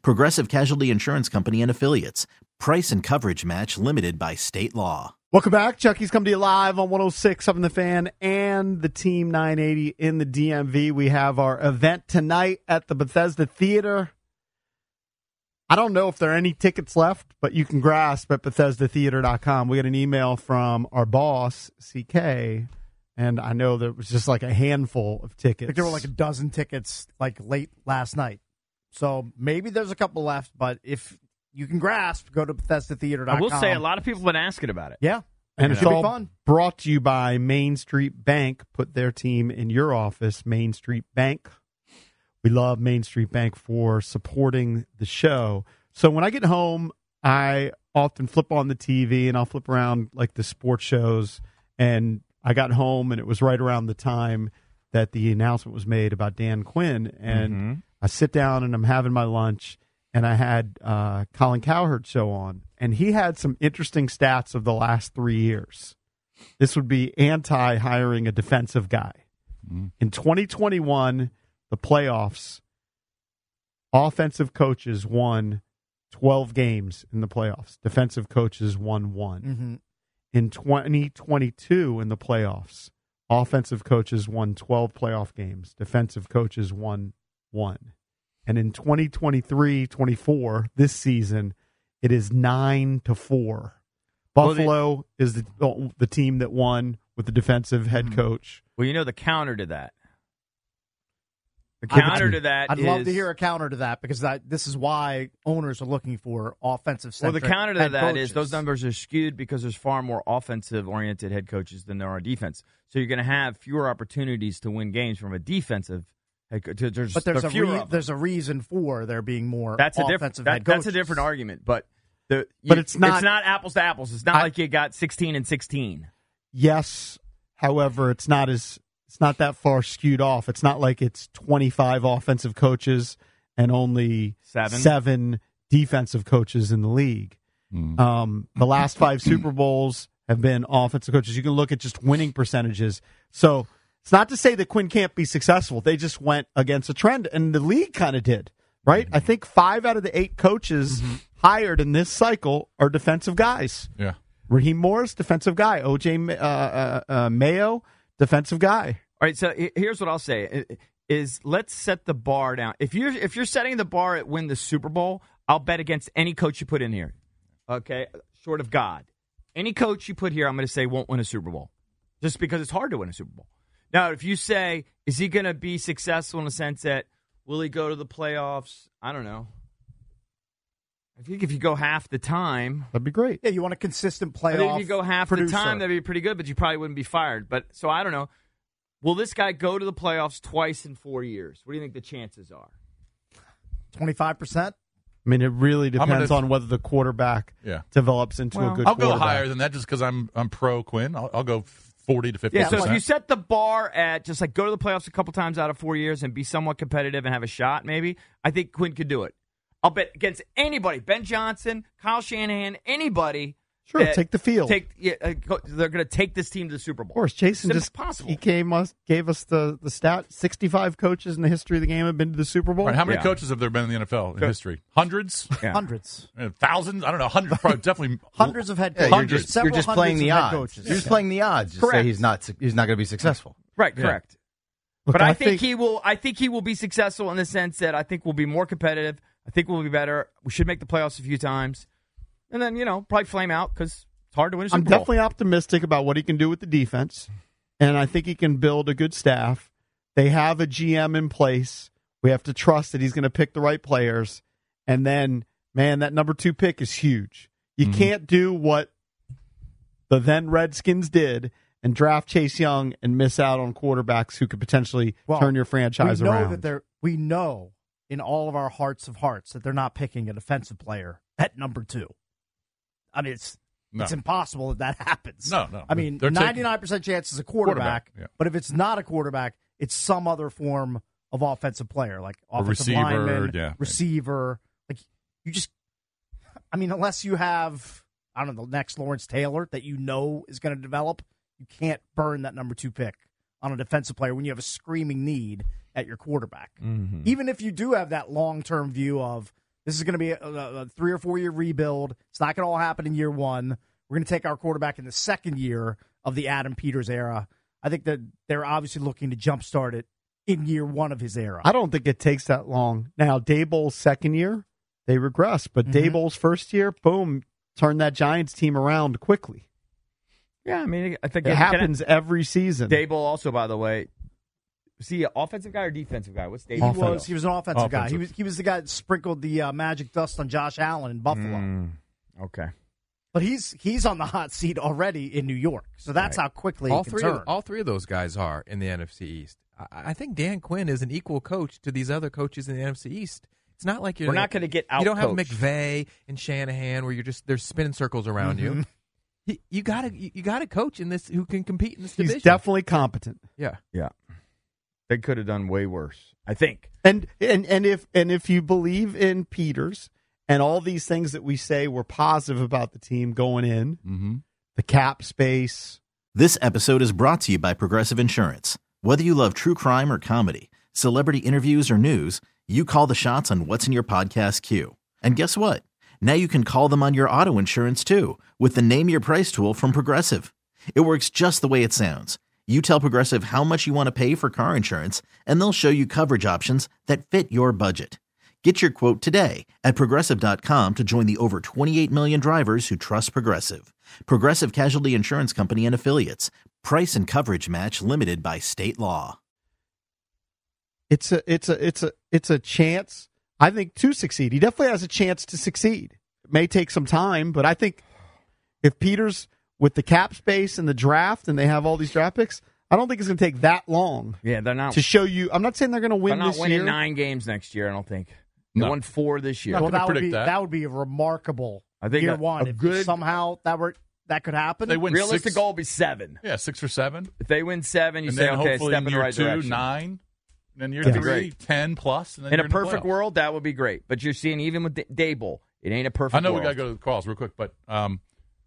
Progressive Casualty Insurance Company and Affiliates. Price and coverage match limited by state law. Welcome back. Chucky's coming to you live on 106 up in the Fan and the Team 980 in the DMV. We have our event tonight at the Bethesda Theater. I don't know if there are any tickets left, but you can grasp at BethesdaTheater.com. We got an email from our boss, CK, and I know there was just like a handful of tickets. I think there were like a dozen tickets like late last night. So maybe there's a couple left, but if you can grasp, go to BethesdaTheater.com. I will say a lot of people have been asking about it. Yeah. And it's all fun. Brought to you by Main Street Bank. Put their team in your office, Main Street Bank. We love Main Street Bank for supporting the show. So when I get home, I often flip on the TV and I'll flip around like the sports shows. And I got home and it was right around the time that the announcement was made about Dan Quinn. And I sit down and I'm having my lunch and I had Colin Cowherd show on. And he had some interesting stats of the last 3 years. This would be anti-hiring a defensive guy. In 2021... the playoffs, offensive coaches won 12 games in the playoffs. Defensive coaches won one. In 2022 in the playoffs, offensive coaches won 12 playoff games. Defensive coaches won one. And in 2023-24, this season, it is 9-4. Buffalo is the team that won with the defensive head coach. Well, you know the counter to that. The counter to that I'd love to hear a counter to that, because this is why owners are looking for offensive-centric head coaches. Well, the counter to that is those numbers are skewed because there's far more offensive-oriented head coaches than there are defense. So you're going to have fewer opportunities to win games from a defensive head coach. But there's a reason for there being more offensive head coaches. That's a different argument, but it's not apples to apples. It's not like you got 16 and 16. Yes, however, it's not that far skewed off. It's not like it's 25 offensive coaches and only seven defensive coaches in the league. The last five Super Bowls have been offensive coaches. You can look at just winning percentages. So it's not to say that Quinn can't be successful. They just went against a trend, and the league kind of did, right? I think 5 out of the 8 coaches hired in this cycle are defensive guys. Yeah, Raheem Morris, defensive guy. O.J. Mayo, defensive guy. All right, so here's what I'll say is let's set the bar down. If you're setting the bar at win the Super Bowl, I'll bet against any coach you put in here. Okay, short of God. Any coach you put here, I'm going to say won't win a Super Bowl, just because it's hard to win a Super Bowl. Now, if you say, is he going to be successful in the sense that will he go to the playoffs? I don't know. I think if you go half the time, that'd be great. Yeah, you want a consistent playoff. I think if you go half the time, that'd be pretty good, but you probably wouldn't be fired. But so I don't know. Will this guy go to the playoffs twice in 4 years? What do you think the chances are? 25%? I mean, it really depends on whether the quarterback develops into a good quarterback. I'll go higher than that just because I'm pro Quinn. I'll go 40 to 50%. Yeah, so if you set the bar at just like go to the playoffs a couple times out of 4 years and be somewhat competitive and have a shot maybe, I think Quinn could do it. I'll bet against anybody, Ben Johnson, Kyle Shanahan, anybody. Sure, take the field. They're going to take this team to the Super Bowl. Of course, Jason gave us the stat. 65 coaches in the history of the game have been to the Super Bowl. Right, how many coaches have there been in the NFL in history? Hundreds? Yeah. Hundreds. Thousands? I don't know. Hundreds. Probably, definitely. Hundreds of head coaches. You're just playing the odds. You're just playing the odds. Correct. Say he's not going to be successful. Right, correct. Look, but I think he will. I think he will be successful in the sense that I think we'll be more competitive. I think we'll be better. We should make the playoffs a few times. and then, you know, probably flame out because it's hard to win a Super Bowl. I'm definitely optimistic about what he can do with the defense, and I think he can build a good staff. They have a GM in place. We have to trust that he's going to pick the right players. And then, man, that number 2 pick is huge. You can't do what the then Redskins did and draft Chase Young and miss out on quarterbacks who could potentially turn your franchise around. We know in all of our hearts of hearts that they're not picking a defensive player at number 2. I mean, it's impossible that that happens. No. I mean, 99% chance is a quarterback. Yeah. But if it's not a quarterback, it's some other form of offensive player, like offensive lineman, receiver. Like, you just, I mean, unless you have, I don't know, the next Lawrence Taylor that you know is going to develop, you can't burn that number 2 pick on a defensive player when you have a screaming need at your quarterback. Mm-hmm. Even if you do have that long-term view of this is going to be a 3 or 4 year rebuild. It's not going to all happen in year one. We're going to take our quarterback in the second year of the Adam Peters era. I think that they're obviously looking to jumpstart it in year one of his era. I don't think it takes that long. Now, Daboll's second year, they regress. But Daboll's first year, boom, turned that Giants team around quickly. Yeah, I mean, I think it happens every season. Daboll also, by the way, was he an offensive guy or defensive guy? What's Daboll? He was an offensive guy. He was the guy that sprinkled the magic dust on Josh Allen in Buffalo. Okay. But he's on the hot seat already in New York, so that's how quickly he can turn. All three of those guys are in the NFC East. I think Dan Quinn is an equal coach to these other coaches in the NFC East. It's not like we're not going to get out. You don't have McVay and Shanahan where they're spinning circles around you. You got a coach in this who can compete in this division. He's definitely competent. Yeah. They could have done way worse, I think. And if you believe in Peters and all these things that we say were positive about the team going in, the cap space. This episode is brought to you by Progressive Insurance. Whether you love true crime or comedy, celebrity interviews or news, you call the shots on what's in your podcast queue. And guess what? Now you can call them on your auto insurance too with the Name Your Price tool from Progressive. It works just the way it sounds. You tell Progressive how much you want to pay for car insurance, and they'll show you coverage options that fit your budget. Get your quote today at Progressive.com to join the over 28 million drivers who trust Progressive. Progressive Casualty Insurance Company and Affiliates. Price and coverage match limited by state law. It's a chance, I think, to succeed. He definitely has a chance to succeed. It may take some time, but I think if Peters... with the cap space and the draft, and they have all these draft picks, I don't think it's going to take that long. Yeah, they're not to show you. I'm not saying they're going to win this year. They're not winning 9 games next year. I don't think they won 4 this year. Well, that would be a remarkable. I think year one. If somehow that could happen. They win realistic 6, goal would be 7. Yeah, 6 or 7. If they win 7, you and say okay, step in the right direction. 9, and then year 3, 10 plus. And then in a perfect world, that would be great. But you're seeing even with Daboll, it ain't a perfect. I know we got to go to the calls real quick, but.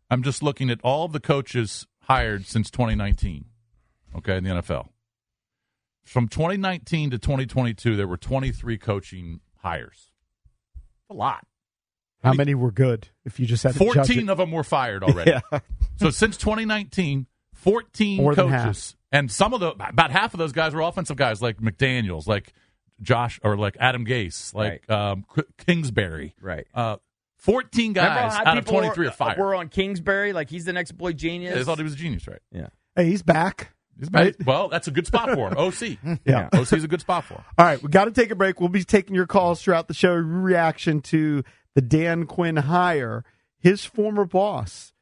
I'm just looking at all of the coaches hired since 2019, okay, in the NFL. From 2019 to 2022, there were 23 coaching hires. A lot. How many were good if you just had to judge it? 14 of them were fired already. Yeah. So since 2019, 14 coaches. And about half of those guys were offensive guys like McDaniels, like Josh, or like Adam Gase, like Kingsbury. Right. 14 guys out of 23 are fired. We're on Kingsbury, like he's the next boy genius. Yeah, they thought he was a genius, right? Yeah. Hey, he's back. Right? Well, that's a good spot for him. OC. Yeah. OC's a good spot for him. All right, we got to take a break. We'll be taking your calls throughout the show. Reaction to the Dan Quinn hire. His former boss,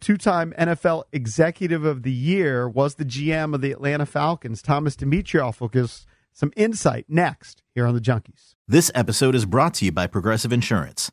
two-time NFL Executive of the Year, was the GM of the Atlanta Falcons. Thomas Dimitrioff will give us some insight next here on The Junkies. This episode is brought to you by Progressive Insurance.